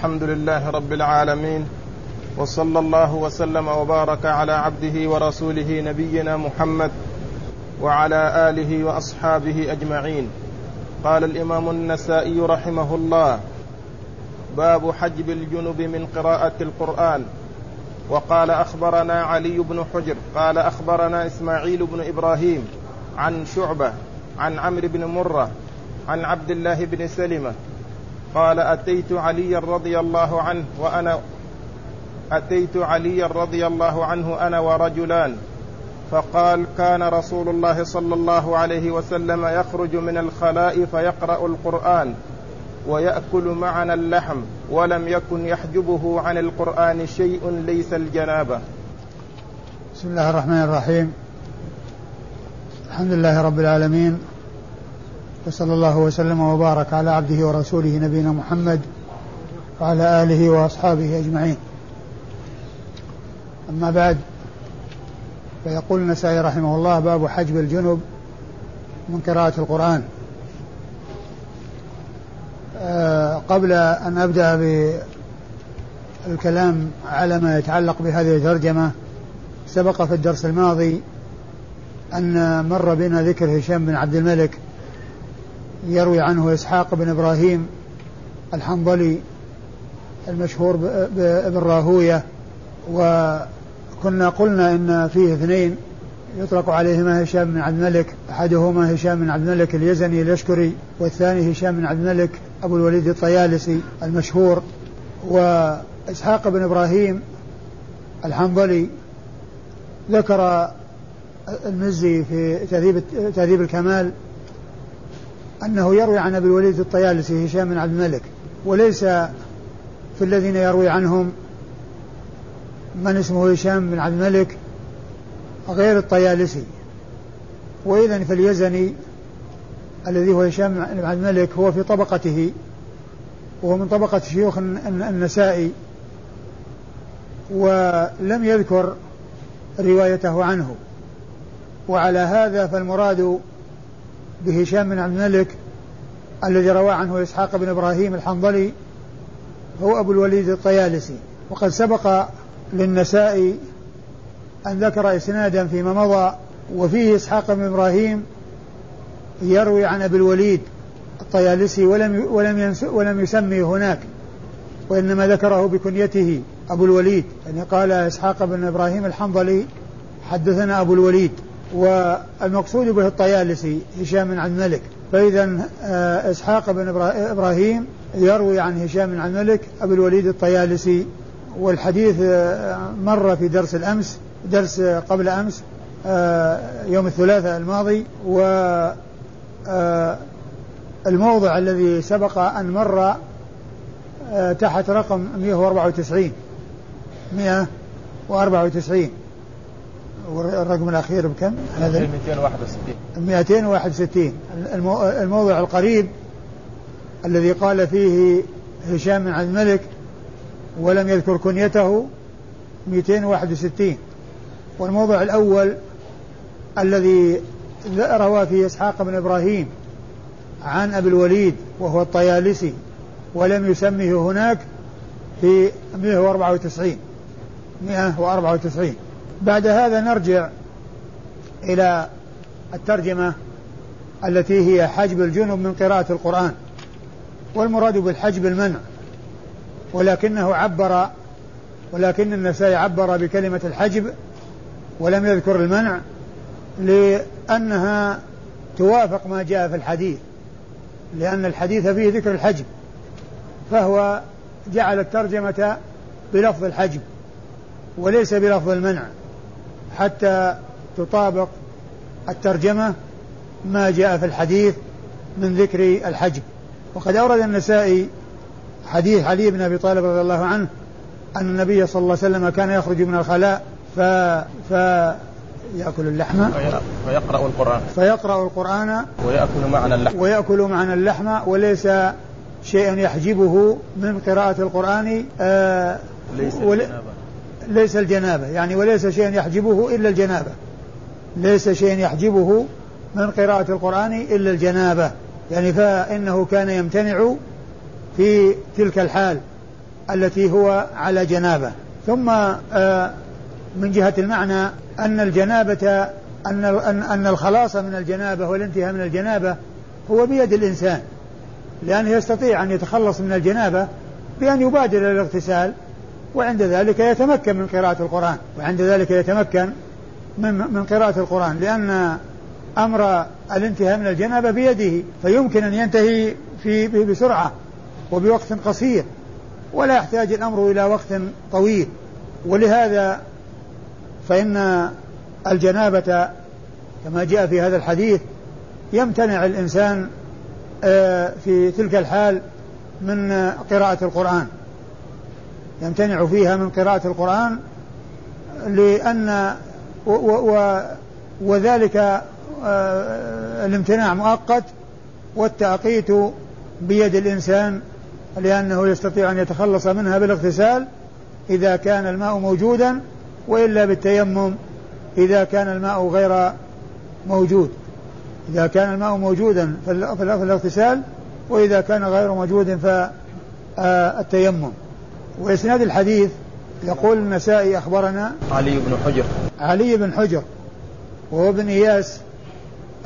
الحمد لله رب العالمين، وصلى الله وسلم وبارك على عبده ورسوله نبينا محمد وعلى آله وأصحابه أجمعين. قال الإمام النسائي رحمه الله: باب حجب الجنب من قراءة القرآن. وقال: أخبرنا علي بن حجر قال أخبرنا إسماعيل بن إبراهيم عن شعبة عن عمرو بن مرة عن عبد الله بن سلمة قال: أتيت علي رضي الله عنه أنا ورجلان، فقال: كان رسول الله صلى الله عليه وسلم يخرج من الخلاء فيقرأ القرآن ويأكل معنا اللحم، ولم يكن يحجبه عن القرآن شيء ليس الجنابة. بسم الله الرحمن الرحيم. الحمد لله رب العالمين، وصلى الله وسلم وبارك على عبده ورسوله نبينا محمد وعلى آله وأصحابه أجمعين. أما بعد، فيقول النسائي رحمه الله: باب حجب الجنب من قراءة القرآن. قبل أن أبدأ بالكلام على ما يتعلق بهذه الترجمة، سبق في الدرس الماضي أن مر بنا ذكر هشام بن عبد الملك يروي عنه إسحاق بن إبراهيم الحنظلي المشهور بابن راهوية، وكنا قلنا إن فيه اثنين يطلق عليهما هشام بن عبد الملك، أحدهما هشام بن عبد الملك اليزني الأشكري، والثاني هشام بن عبد الملك أبو الوليد الطيالسي المشهور. وإسحاق بن إبراهيم الحنظلي ذكر المزي في تهذيب الكمال أنه يروي عن أبي الوليد الطيالسي هشام بن عبد الملك، وليس في الذين يروي عنهم من اسمه هشام بن عبد الملك غير الطيالسي. وإذن فاليزني الذي هو هشام بن عبد الملك هو في طبقته، وهو من طبقة شيوخ النسائي، ولم يذكر روايته عنه. وعلى هذا فالمراد بهشام بن عبد الملك الذي روى عنه إسحاق بن إبراهيم الحنظلي هو أبو الوليد الطيالسي. وقد سبق للنسائي أن ذكر إسنادا فيما مضى وفيه إسحاق بن إبراهيم يروي عن أبي الوليد الطيالسي ولم يسمي هناك، وإنما ذكره بكنيته أبو الوليد، يعني قال إسحاق بن إبراهيم الحنظلي حدثنا أبو الوليد، والمقصود به الطيالسي هشام بن عبد الملك. فإذا إسحاق بن إبراهيم يروي عن هشام بن عبد الملك أبو الوليد الطيالسي. والحديث مر في درس قبل أمس يوم الثلاثاء الماضي، والموضع الذي سبق أن مر تحت رقم 194 والرقم الأخير بكم؟ 261. الموضع القريب الذي قال فيه هشام بن عبد الملك ولم يذكر كنيته 261، والموضع الأول الذي روى فيه إسحاق بن إبراهيم عن أبي الوليد وهو الطيالسي ولم يسميه هناك في 194. بعد هذا نرجع إلى الترجمة التي هي حجب الجنب من قراءة القرآن. والمراد بالحجب المنع، ولكن النسائي عبر بكلمة الحجب ولم يذكر المنع، لأنها توافق ما جاء في الحديث، لأن الحديث فيه ذكر الحجب، فهو جعل الترجمة بلفظ الحجب وليس بلفظ المنع، حتى تطابق الترجمة ما جاء في الحديث من ذكر الحجب. وقد أورد النسائي حديث علي بن أبي طالب رضي الله عنه أن النبي صلى الله عليه وسلم كان يخرج من الخلاء فيأكل اللحم فيقرأ القرآن ويأكل معنا اللحم، وليس شيء يحجبه من قراءة القرآن ليس الجنابة، يعني ليس شيء يحجبه من قراءة القرآن إلا الجنابة، يعني فإنه كان يمتنع في تلك الحال التي هو على جنابة. ثم من جهة المعنى أن الجنابة أن الخلاص من الجنابة والانتهاء من الجنابة هو بيد الإنسان، لأنه يستطيع أن يتخلص من الجنابة بأن يبادر إلى الاغتسال، وعند ذلك يتمكن من قراءة القرآن، لأن أمر الانتهاء من الجنابة بيده، فيمكن أن ينتهي بسرعة وبوقت قصير، ولا يحتاج الأمر إلى وقت طويل. ولهذا فإن الجنابة كما جاء في هذا الحديث يمتنع الإنسان في تلك الحال من قراءة القرآن، يمتنع فيها من قراءة القرآن، لأن وذلك الامتناع مؤقت والتعقيت بيد الإنسان، لأنه يستطيع أن يتخلص منها بالاغتسال إذا كان الماء موجودا، وإلا بالتيمم إذا كان الماء غير موجود. إذا كان الماء موجودا فالاغتسال، وإذا كان غير موجود فالتيمم. وإسناد الحديث يقول النسائي أخبرنا علي بن حجر وهو بن إياس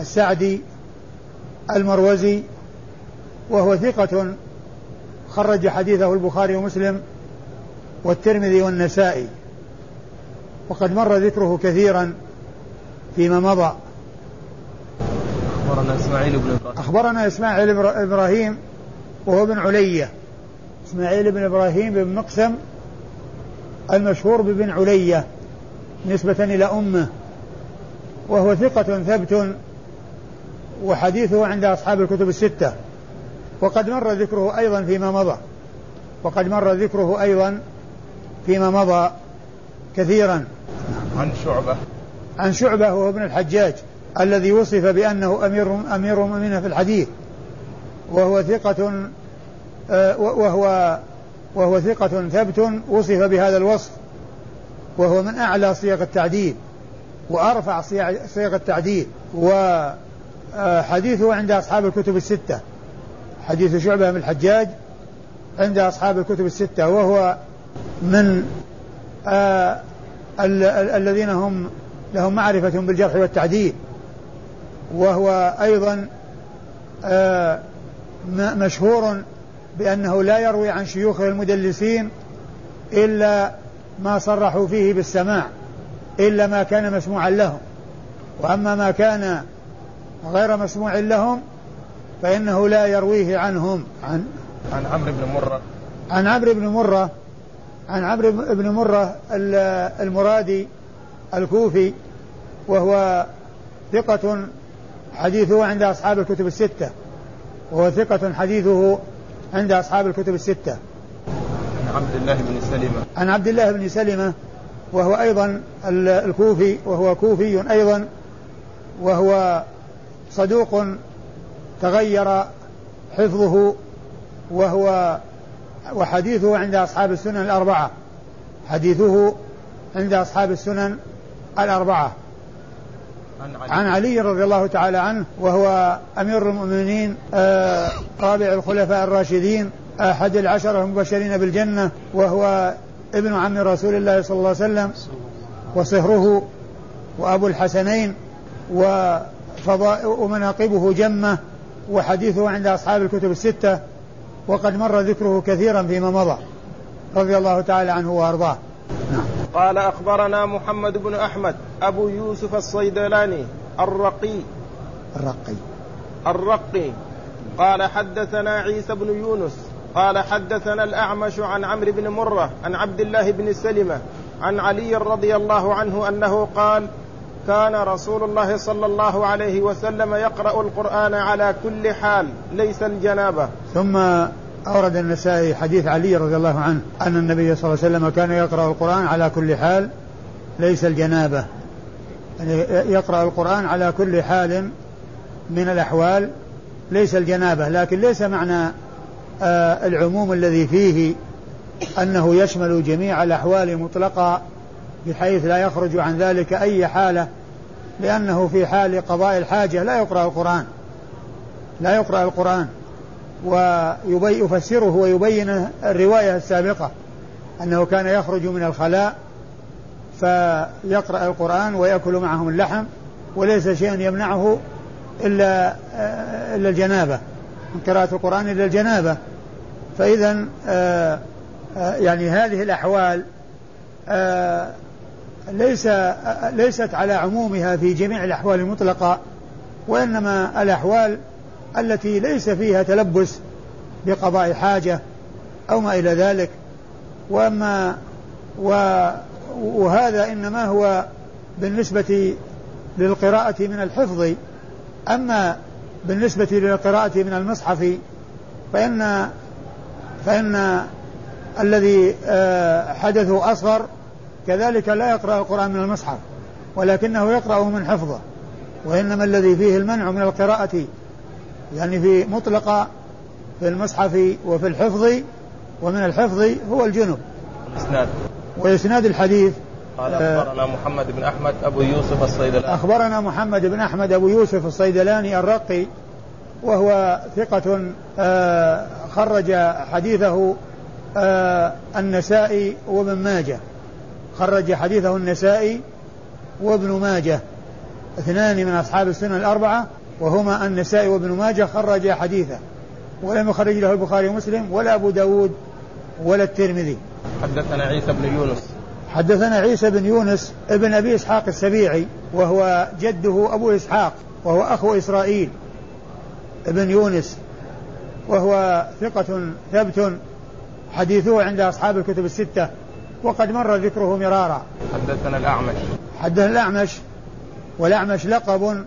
السعدي المروزي، وهو ثقة خرج حديثه البخاري ومسلم والترمذي والنسائي، وقد مر ذكره كثيرا فيما مضى. أخبرنا إسماعيل بن إبراهيم وهو بن علية. إسماعيل بن إبراهيم بن مقسم المشهور ببن علية نسبة إلى أمه، وهو ثقة ثبت، وحديثه عند أصحاب الكتب الستة، وقد مر ذكره أيضا فيما مضى كثيرا. عن شعبة هو ابن الحجاج الذي وصف بأنه أمير المؤمنين في الحديث، وهو ثقة ثبت وصف بهذا الوصف، وهو من أعلى صيغ التعديل وأرفع صيغ التعديل، وحديثه عند أصحاب الكتب الستة. حديث شعبة من الحجاج عند أصحاب الكتب الستة، وهو من الذين هم لهم معرفة بالجرح والتعديل، وهو أيضا مشهور بأنه لا يروي عن شيوخه المدلسين إلا ما صرحوا فيه بالسماع، إلا ما كان مسموعا لهم، وأما ما كان غير مسموع لهم فإنه لا يرويه عنهم. عن عمرو بن مرة المرادي الكوفي، وهو ثقة حديثه عند أصحاب الكتب الستة، عن عبد الله بن سلمة وهو أيضا الكوفي، وهو كوفي أيضا، وهو صدوق تغير حفظه، وحديثه عند أصحاب السنن الأربعة، عن علي رضي الله تعالى عنه، وهو أمير المؤمنين رابع الخلفاء الراشدين، أحد العشرة المبشرين بالجنة، وهو ابن عم رسول الله صلى الله عليه وسلم وصهره، وأبو الحسنين، ومناقبه جمة، وحديثه عند أصحاب الكتب الستة، وقد مر ذكره كثيرا فيما مضى، رضي الله تعالى عنه وأرضاه. قال أخبرنا محمد بن أحمد أبو يوسف الصيدلاني الرقي قال حدثنا عيسى بن يونس قال حدثنا الأعمش عن عمرو بن مرة عن عبد الله بن سلمة عن علي رضي الله عنه أنه قال كان رسول الله صلى الله عليه وسلم يقرأ القرآن على كل حال ليس الجنابة. ثم أورد النسائي حديث علي رضي الله عنه أن النبي صلى الله عليه وسلم كان يقرأ القرآن على كل حال ليس الجنابة، يعني يقرأ القرآن على كل حال من الأحوال ليس الجنابة، لكن ليس معنى العموم الذي فيه أنه يشمل جميع الأحوال مطلقة بحيث لا يخرج عن ذلك أي حالة، لأنه في حال قضاء الحاجة لا يقرأ القرآن، ويفسره ويبين الرواية السابقة أنه كان يخرج من الخلاء فيقرأ القرآن ويأكل معهم اللحم وليس شيء يمنعه إلا الجنابة من قراءة القرآن إلا الجنابة. فإذا يعني هذه الأحوال ليست على عمومها في جميع الأحوال المطلقة، وإنما الأحوال التي ليس فيها تلبس بقضاء حاجة أو ما إلى ذلك. وأما وهذا إنما هو بالنسبة للقراءة من الحفظ، أما بالنسبة للقراءة من المصحف فإن الذي حدثه أصغر كذلك لا يقرأ القرآن من المصحف ولكنه يقرأه من حفظه، وإنما الذي فيه المنع من القراءة يعني في مطلقة في المصحف وفي الحفظ ومن الحفظ هو الجنب. وإسناد الحديث قال أخبرنا محمد بن أحمد أبو يوسف الصيدلاني، أخبرنا محمد بن أحمد أبو يوسف الصيدلاني الرقي وهو ثقة خرج حديثه النسائي وابن ماجه، خرج حديثه النسائي وابن ماجه، اثنان من أصحاب السنة الأربعة وهما النسائي وابن ماجه خرج حديثه، ولم يخرج له البخاري ومسلم ولا أبو داود ولا الترمذي. حدثنا عيسى بن يونس، حدثنا عيسى بن يونس ابن أبي إسحاق السبيعي وهو جده أبو إسحاق وهو أخو إسرائيل ابن يونس وهو ثقة ثبت حديثه عند أصحاب الكتب الستة وقد مر ذكره مرارا. حدثنا الأعمش، حدثنا الأعمش، والأعمش لقب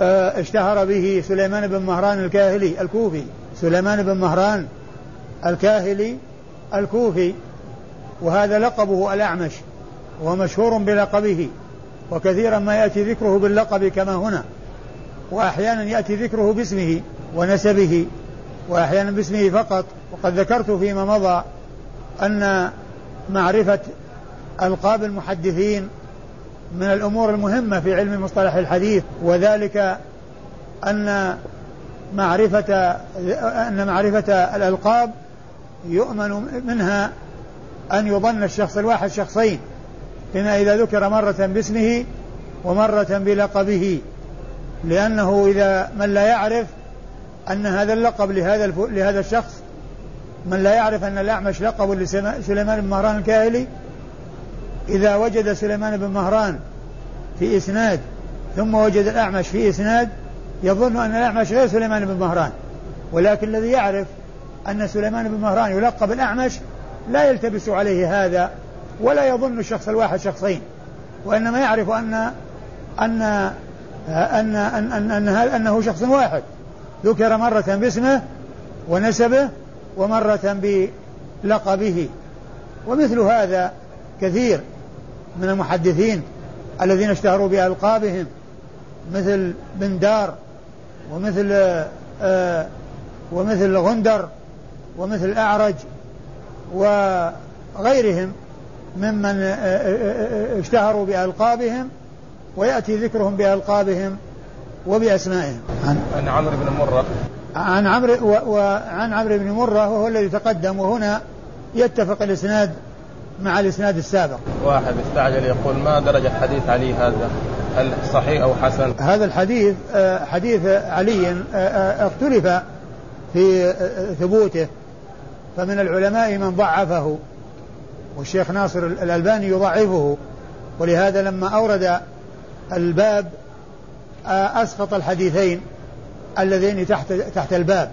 اشتهر به سليمان بن مهران الكاهلي الكوفي، سليمان بن مهران الكاهلي الكوفي وهذا لقبه الأعمش ومشهور بلقبه، وكثيرا ما يأتي ذكره باللقب كما هنا، وأحيانا يأتي ذكره باسمه ونسبه وأحيانا باسمه فقط. وقد ذكرت فيما مضى أن معرفة ألقاب المحدثين من الأمور المهمة في علم مصطلح الحديث، وذلك أن معرفة الألقاب يؤمن منها أن يظن الشخص الواحد شخصين، فيما إذا ذكر مرة باسمه ومرة بلقبه، لأنه إذا من لا يعرف أن هذا اللقب لهذا الشخص، من لا يعرف أن الأعمش لقب لسليمان بن مهران الكاهلي، إذا وجد سليمان بن مهران في إسناد ثم وجد الأعمش في إسناد يظن أن الأعمش غير سليمان بن مهران، ولكن الذي يعرف أن سليمان بن مهران يلقب الأعمش لا يلتبس عليه هذا ولا يظن الشخص الواحد شخصين، وإنما يعرف أنه شخص واحد ذكر مرة باسمه ونسبه ومرة بلقبه. ومثل هذا كثير من المحدثين الذين اشتهروا بألقابهم مثل بندار ومثل غندر ومثل الأعرج وغيرهم ممن اشتهروا بألقابهم ويأتي ذكرهم بألقابهم وبأسمائهم. عن عمرو بن مرة، وعن عمرو بن مرة وهو الذي تقدم، وهنا يتفق الإسناد مع الإسناد السابق. واحد استعجل يقول ما درجة حديث علي هذا، هل صحيح أو حسن؟ هذا الحديث حديث علي اختلف في ثبوته، فمن العلماء من ضعفه والشيخ ناصر الألباني يضعفه، ولهذا لما أورد الباب أسقط الحديثين اللذين تحت الباب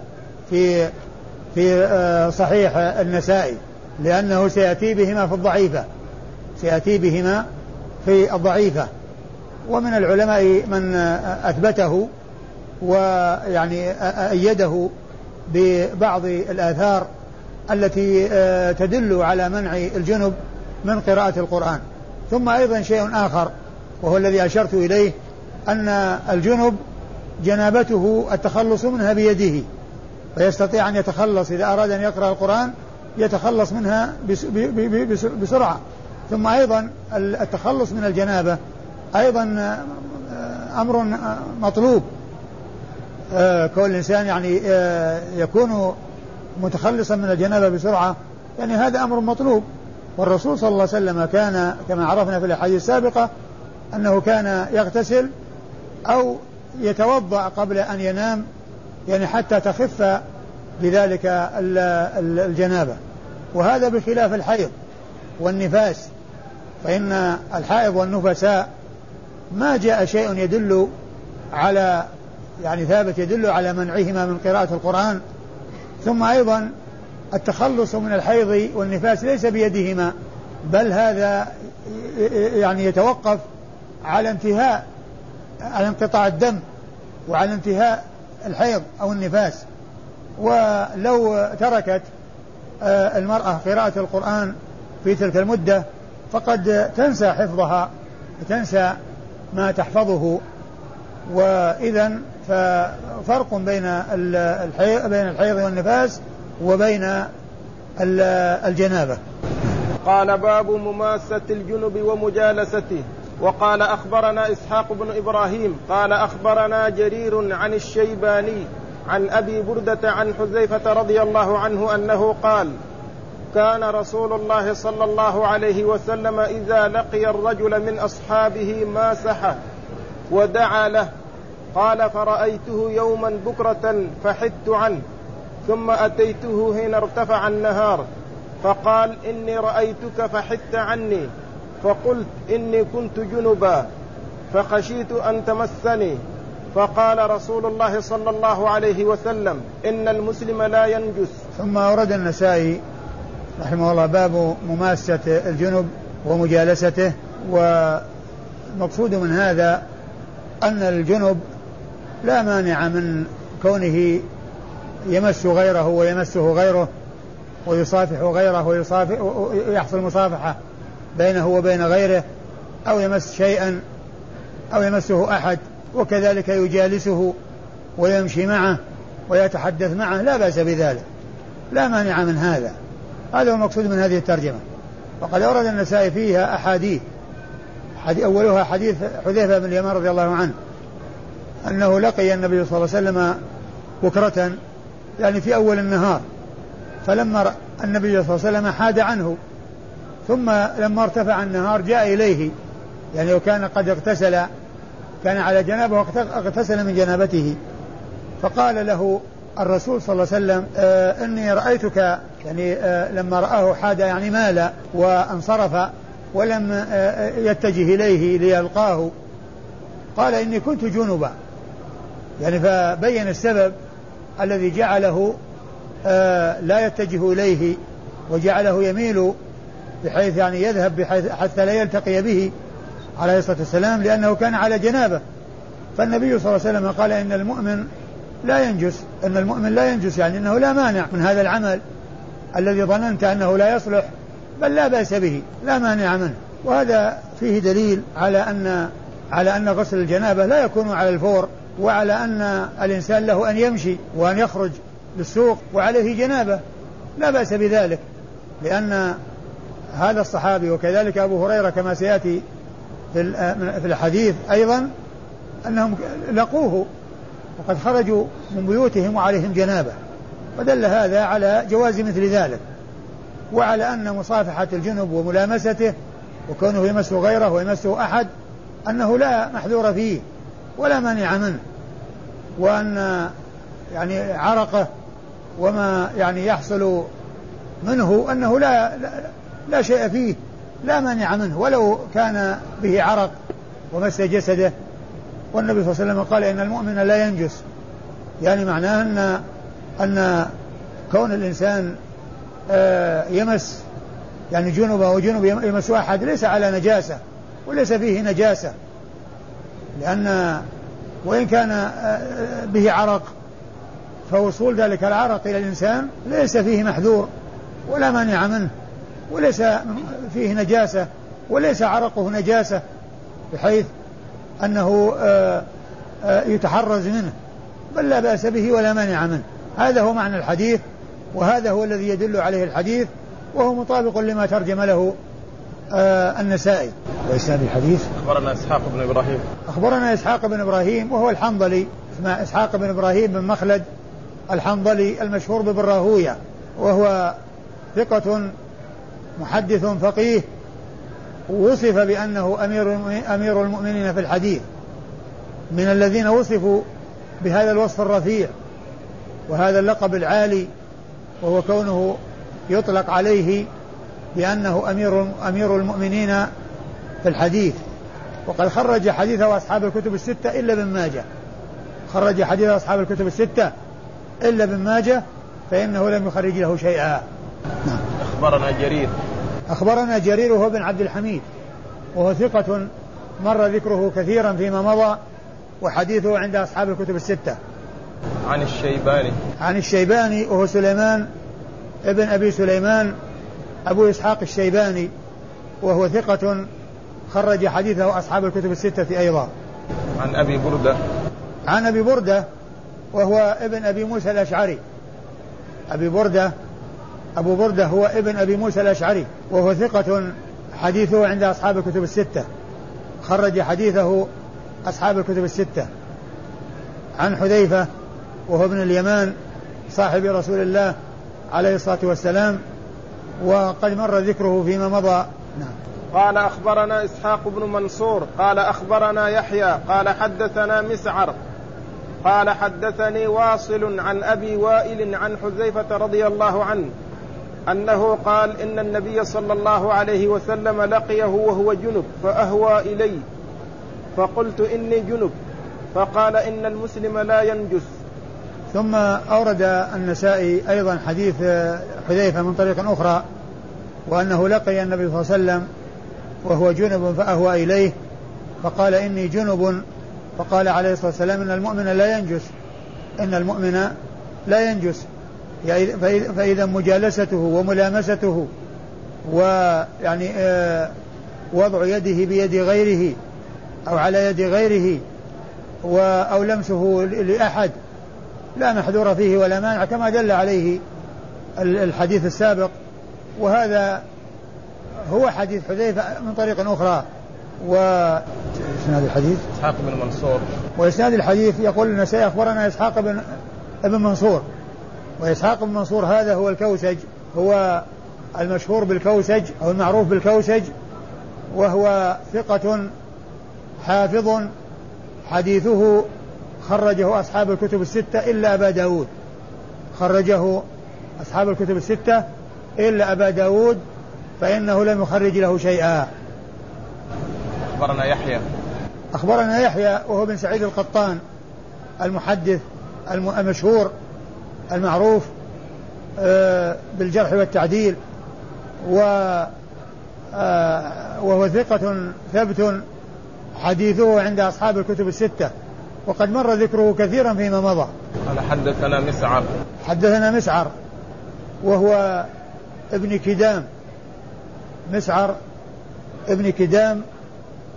في صحيح النسائي، لأنه سيأتي بهما في الضعيفة. ومن العلماء من أثبته ويعني أيده ببعض الآثار التي تدل على منع الجنب من قراءة القرآن. ثم أيضا شيء آخر وهو الذي أشرت إليه، أن الجنب جنابته التخلص منها بيده، فيستطيع أن يتخلص إذا أراد أن يقرأ القرآن يتخلص منها بسرعة. ثم أيضا التخلص من الجنابة أيضا أمر مطلوب، كون الإنسان يعني يكون متخلصا من الجنابة بسرعة، يعني هذا أمر مطلوب. والرسول صلى الله عليه وسلم كان كما عرفنا في الأحاديث السابقة أنه كان يغتسل أو يتوضأ قبل أن ينام، يعني حتى تخف بذلك الجنابة. وهذا بخلاف الحيض والنفاس، فإن الحائض والنفساء ما جاء شيء يدل على يعني ثابت يدل على منعهما من قراءة القرآن. ثم أيضا التخلص من الحيض والنفاس ليس بيدهما، بل هذا يعني يتوقف على انتهاء على انقطاع الدم وعلى انتهاء الحيض أو النفاس. ولو تركت المرأة قراءة القرآن في تلك المدة فقد تنسى حفظها، تنسى ما تحفظه. وإذن ففرق بين الحيض والنفاس وبين الجنابة. قال: باب مماسة الجنب ومجالسته. وقال: أخبرنا إسحاق بن إبراهيم قال أخبرنا جرير عن الشيباني عن أبي بردة عن حذيفة رضي الله عنه أنه قال: كان رسول الله صلى الله عليه وسلم إذا لقي الرجل من أصحابه ماسحه ودعا له. قال: فرأيته يوما بكرة فحدت عنه، ثم أتيته حين ارتفع النهار فقال: إني رأيتك فحدت عني، فقلت: إني كنت جنبا فخشيت أن تمسني. فقال رسول الله صلى الله عليه وسلم: إن المسلم لا ينجس. ثم أورد النسائي رحمه الله باب مماسة الجنب ومجالسته. ومقصود من هذا أن الجنب لا مانع من كونه يمس غيره ويمسه غيره ويصافح غيره ويحصل مصافحة بينه وبين غيره، أو يمس شيئا أو يمسه أحد، وكذلك يجالسه ويمشي معه ويتحدث معه، لا بأس بذلك، لا مانع من هذا. هذا هو المقصود من هذه الترجمة. وقد أورد النسائي فيها أحاديث، أولها حديث حذيفة بن اليمان رضي الله عنه أنه لقي النبي صلى الله عليه وسلم بكرة، يعني في أول النهار، فلما النبي صلى الله عليه وسلم حاد عنه، ثم لما ارتفع النهار جاء إليه، يعني وكان قد اغتسل، كان على جنابه واغتسل من جنابته. فقال له الرسول صلى الله عليه وسلم: إني رأيتك، يعني لما رآه حاد يعني مال وانصرف ولم يتجه إليه ليلقاه، قال: إني كنت جنبا. يعني فبين السبب الذي جعله لا يتجه إليه وجعله يميل بحيث يعني يذهب بحيث حتى لا يلتقي به عليه الصلاة والسلام، لأنه كان على جنابه. فالنبي صلى الله عليه وسلم قال: إن المؤمن لا ينجس، إن المؤمن لا ينجس، يعني أنه لا مانع من هذا العمل الذي ظننت أنه لا يصلح، بل لا بأس به، لا مانع منه. وهذا فيه دليل على أن غسل الجنابة لا يكون على الفور، وعلى أن الإنسان له أن يمشي وأن يخرج للسوق وعليه جنابة، لا بأس بذلك، لأن هذا الصحابي وكذلك أبو هريرة كما سيأتي في الحديث أيضا أنهم لقوه وقد خرجوا من بيوتهم وعليهم جنابة، ودل هذا على جواز مثل ذلك، وعلى أن مصافحة الجنب وملامسته وكونه يمسه غيره ويمسه أحد أنه لا محذور فيه ولا مانع منه، وأن يعني عرقه وما يعني يحصل منه أنه لا شيء فيه، لا مانع منه ولو كان به عرق ومس جسده. والنبي صلى الله عليه وسلم قال: إن المؤمن لا ينجس، يعني معناه أن كون الإنسان يمس يعني جنبه وجنب يمس أحد ليس على نجاسة وليس فيه نجاسة، لأن وإن كان به عرق فوصول ذلك العرق إلى الإنسان ليس فيه محذور ولا مانع منه، وليس فيه نجاسة، وليس عرقه نجاسة بحيث أنه يتحرز منه، بل لا بأس به ولا مانع منه. هذا هو معنى الحديث، وهذا هو الذي يدل عليه الحديث، وهو مطابق لما ترجم له النسائي. وإسناد الحديث: أخبرنا إسحاق بن إبراهيم وهو الحنظلي اسمه إسحاق بن إبراهيم بن مخلد الحنظلي المشهور ببراهوية، وهو ثقة محدث فقيه، وصف بأنه أمير المؤمنين في الحديث، من الذين وصفوا بهذا الوصف الرفيع وهذا اللقب العالي، وهو كونه يطلق عليه بأنه أمير المؤمنين في الحديث. وقد خرج حديثه أصحاب الكتب الستة إلا بن ماجه، خرج حديثه أصحاب الكتب الستة إلا بن ماجه، فإنه لم يخرج له شيئا. أخبرنا جرير وهو بن عبد الحميد، وهو ثقة مر ذكره كثيرا فيما مضى، وحديثه عند أصحاب الكتب الستة. عن الشيباني وهو سليمان ابن أبي سليمان أبو إسحاق الشيباني، وهو ثقة خرج حديثه أصحاب الكتب الستة أيضا. عن أبي بردة وهو ابن أبي موسى الأشعري. أبو بردة هو ابن أبي موسى الأشعري، وهو ثقة حديثه عند أصحاب الكتب الستة، خرج حديثه أصحاب الكتب الستة. عن حذيفة وهو ابن اليمان صاحب رسول الله عليه الصلاة والسلام، وقد مر ذكره فيما مضى. قال أخبرنا إسحاق بن منصور قال أخبرنا يحيى قال حدثنا مسعر قال حدثني واصل عن أبي وائل عن حذيفة رضي الله عنه أنه قال إن النبي صلى الله عليه وسلم لقيه وهو جنب فأهوى إليه فقلت إني جنب، فقال إن المسلم لا ينجس. ثم أورد النسائي أيضا حديث حذيفة من طريق أخرى، وأنه لقي النبي صلى الله عليه وسلم وهو جنب فأهوى إليه فقال إني جنب، فقال عليه الصلاة والسلام إن المؤمن لا ينجس، فإذا مجالسته وملامسته ويعني وضع يده بيد غيره أو على يد غيره أو لمسه لأحد لا محذور فيه ولا مانع، كما دل عليه الحديث السابق. وهذا هو حديث حذيفة من طريق أخرى. وإسناد الحديث إسحاق بن منصور، وإسناد الحديث يقول النسائي أخبرنا إسحاق بن منصور، وإسحاق بن منصور هذا هو الكوسج، هو المشهور بالكوسج أو المعروف بالكوسج، وهو ثقة حافظ حديثه خرجه أصحاب الكتب الستة إلا أبا داود، خرجه أصحاب الكتب الستة إلا أبا داود، فإنه لم يخرج له شيئا. أخبرنا يحيى وهو بن سعيد القطان المحدث المشهور المعروف بالجرح والتعديل، وهو ثقة ثبت حديثه عند أصحاب الكتب الستة، وقد مر ذكره كثيرا فيما مضى. قال حدثنا مسعر وهو ابن كدام، مسعر ابن كدام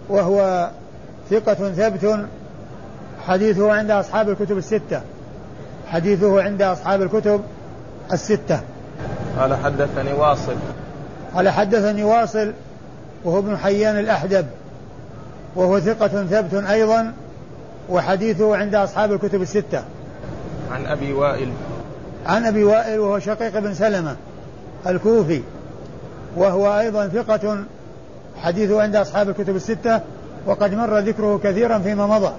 وهو ثقة ثبت حديثه عند أصحاب الكتب الستة، حديثه عند أصحاب الكتب الستة. قال حدثني واصل وهو ابن حيان الأحدب، وهو ثقة ثبت أيضا وحديثه عند أصحاب الكتب الستة. عن أبي وائل وهو شقيق بن سلمة الكوفي، وهو أيضا ثقة حديثه عند أصحاب الكتب الستة، وقد مر ذكره كثيرا فيما مضى،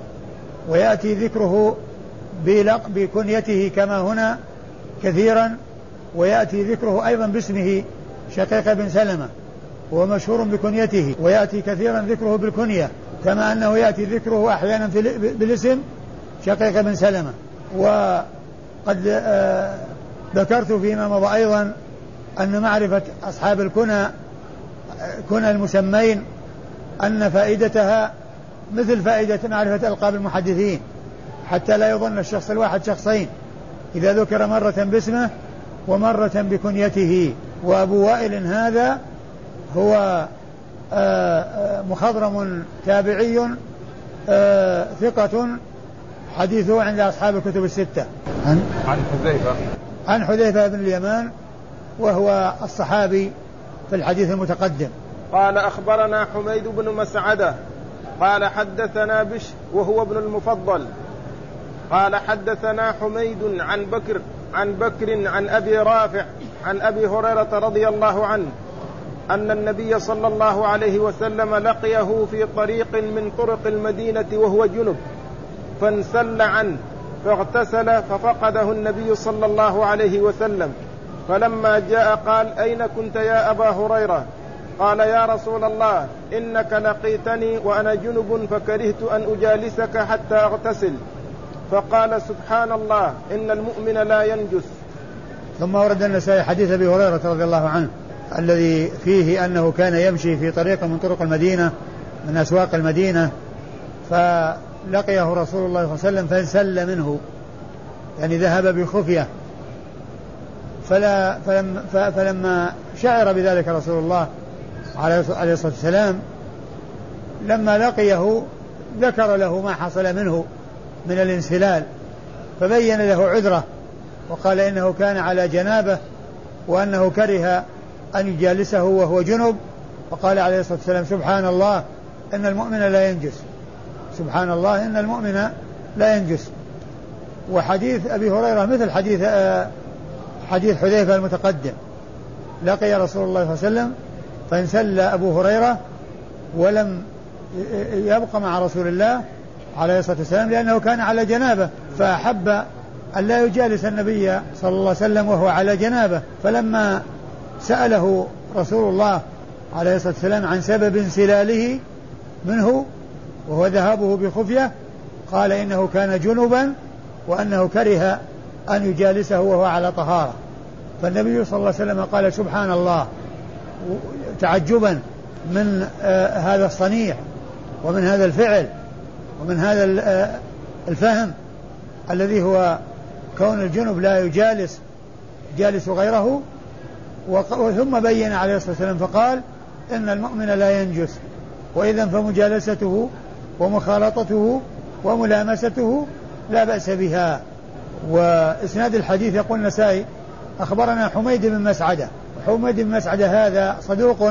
ويأتي ذكره بكنيته كما هنا كثيرا، ويأتي ذكره أيضا باسمه شقيق بن سلمة، وهو مشهور بكنيته، ويأتي كثيرا ذكره بالكنية، كما أنه يأتي ذكره أحيانا بالاسم شقيق بن سلمة. وقد ذكرت فيما مضى أيضا أن معرفة أصحاب كنى المسمين أن فائدتها مثل فائدة معرفة ألقاب المحدثين، حتى لا يظن الشخص الواحد شخصين، إذا ذكر مرة باسمه ومرة بكنيته. وأبو وائل هذا هو مخضرم تابعي ثقة حديثه عند أصحاب الكتب الستة. عن حذيفة بن اليمان وهو الصحابي في الحديث المتقدم. قال أخبرنا حميد بن مسعدة قال حدثنا بشر وهو ابن المفضل قال حدثنا حميد عن بكر عن أبي رافع عن أبي هريرة رضي الله عنه أن النبي صلى الله عليه وسلم لقيه في طريق من طرق المدينة وهو جنب فانسل عنه فاغتسل ففقده النبي صلى الله عليه وسلم، فلما جاء قال أين كنت يا أبا هريرة؟ قال يا رسول الله إنك لقيتني وأنا جنب فكرهت أن أجالسك حتى أغتسل، فقال سبحان الله إن المؤمن لا ينجس. ثم ورد النسائي حديث أبي هريرة رضي الله عنه الذي فيه أنه كان يمشي في طريق من طرق المدينة من أسواق المدينة فلقيه رسول الله صلى الله عليه وسلم فانسل منه، يعني ذهب بخفية، فلما شعر بذلك رسول الله عليه الصلاة والسلام لما لقيه ذكر له ما حصل منه من الانسلال فبين له عذره وقال إنه كان على جنابه وأنه كره أن يجالسه وهو جنب، وقال عليه الصلاة والسلام سبحان الله إن المؤمن لا ينجس، سبحان الله إن المؤمن لا ينجس. وحديث أبي هريرة مثل حديث حذيفة المتقدم، لقي رسول الله صلى الله عليه وسلم فانسل أبو هريرة ولم يبقى مع رسول الله عليه الصلاة والسلام لأنه كان على جنابه، فأحب أن لا يجالس النبي صلى الله عليه وسلم وهو على جنابه. فلما سأله رسول الله عليه الصلاة والسلام عن سبب انسلاله منه وهو ذهابه بخفية قال إنه كان جنبا وأنه كره أن يجالسه وهو على طهارة، فالنبي صلى الله عليه وسلم قال سبحان الله تعجبا من هذا الصنيع ومن هذا الفعل ومن هذا الفهم الذي هو كون الجنب لا يجالس غيره. ثم بين عليه الصلاة والسلام فقال إن المؤمن لا ينجس، وإذا فمجالسته ومخالطته وملامسته لا بأس بها. وإسناد الحديث يقول النسائي أخبرنا حميد بن مسعدة، حميد بن مسعدة هذا صدوق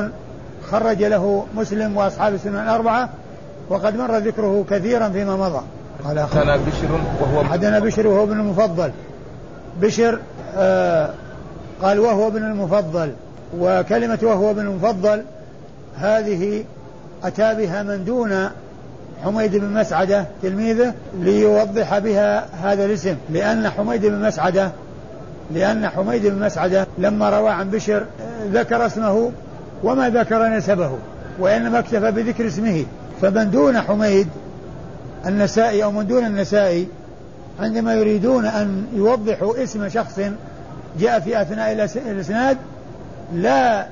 خرج له مسلم وأصحاب السنن الأربعة وقد مر ذكره كثيرا فيما مضى. قال حدثنا بشر وهو ابن المفضل، بشر قال وهو ابن المفضل، وكلمة وهو ابن المفضل هذه أتى بها من دون حميد بن مسعدة تلميذه ليوضح بها هذا الاسم، لأن حميد بن مسعدة لما روى عن بشر ذكر اسمه وما ذكر نسبه وإنما اكتفى بذكر اسمه، فمن دون حميد النسائي أو من دون النسائي عندما يريدون أن يوضحوا اسم شخص جاء في أثناء الإسناد لا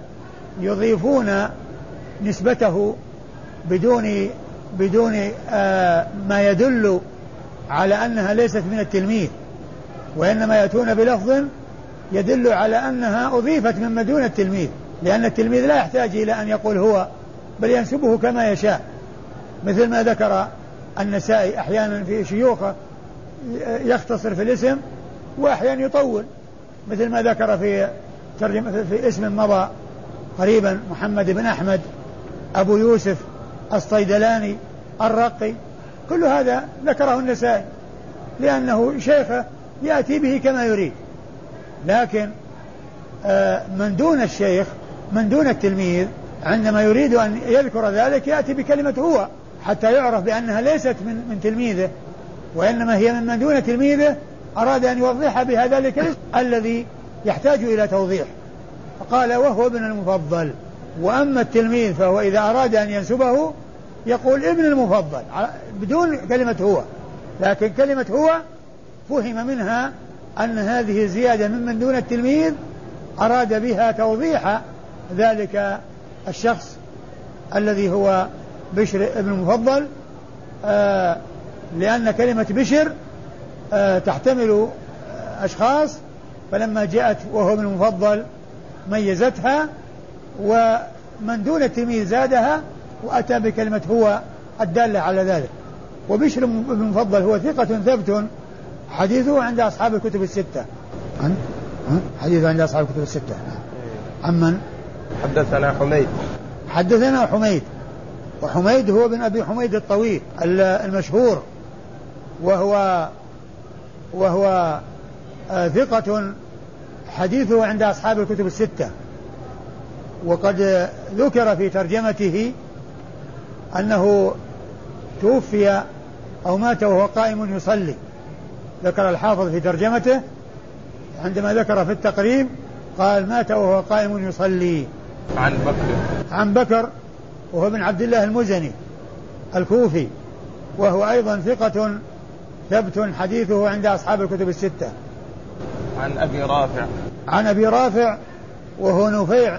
يضيفون نسبته بدون ما يدل على أنها ليست من التلميذ، وإنما يأتون بلفظ يدل على أنها أضيفت مما دون التلميذ، لأن التلميذ لا يحتاج إلى أن يقول هو بل ينسبه كما يشاء، مثل ما ذكر النسائي أحيانا في شيوخه يختصر في الاسم وأحيانا يطول، مثل ما ذكر في اسم مضى قريبا محمد بن احمد، أبو يوسف الصيدلاني، الرقي، كل هذا ذكره النسائي لأنه شيخه يأتي به كما يريد. لكن من دون الشيخ من دون التلميذ عندما يريد أن يذكر ذلك يأتي بكلمة هو حتى يعرف بأنها ليست من تلميذه وإنما هي من دون تلميذه، أراد أن يوضح بها ذلك الذي يحتاج إلى توضيح، فقال وهو ابن المفضل. وأما التلميذ فهو إذا أراد أن ينسبه يقول ابن المفضل بدون كلمة هو، لكن كلمة هو فهم منها أن هذه زيادة من دون التلميذ أراد بها توضيح ذلك الشخص الذي هو بشر ابن المفضل، لأن كلمة بشر تحتمل أشخاص، فلما جاءت وهو ابن المفضل ميزتها، ومن دون التلميذ زادها وأتى بكلمة هو الدالة على ذلك. وبشر ابن المفضل هو ثقة ثبت، حديثه عند أصحاب الكتب الستة. حديثه عند أصحاب الكتب الستة. عمن حدثنا حميد، وحميد هو ابن أبي حميد الطويل المشهور، وهو وهو ثقة حديثه عند أصحاب الكتب الستة. وقد ذكر في ترجمته أنه توفي أو مات وهو قائم يصلي، ذكر الحافظ في ترجمته عندما ذكر في التقريب قال مات وهو قائم يصلي. عن بكر وهو بن عبد الله المزني الكوفي، وهو أيضا ثقة ثبت حديثه عند أصحاب الكتب الستة. عن أبي رافع وهو نفيع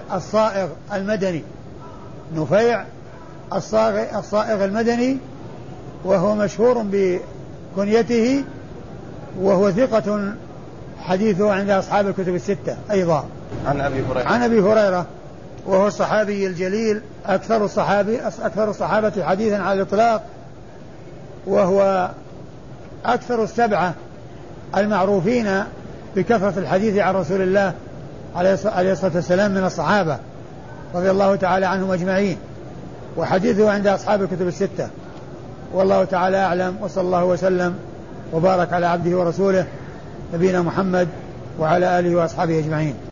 الصائغ المدني، وهو مشهور بكنيته، وهو ثقة حديثه عند أصحاب الكتب الستة أيضا. عن أبي هريرة وهو الصحابي الجليل أكثر الصحابة حديثا على الإطلاق، وهو أكثر السبعة المعروفين بكثرة الحديث عن رسول الله عليه الصلاة والسلام من الصحابة رضي الله تعالى عنهم أجمعين، وحديثه عند أصحاب الكتب الستة. والله تعالى أعلم، وصلى الله وسلم وبارك على عبده ورسوله نبينا محمد وعلى آله وأصحابه أجمعين.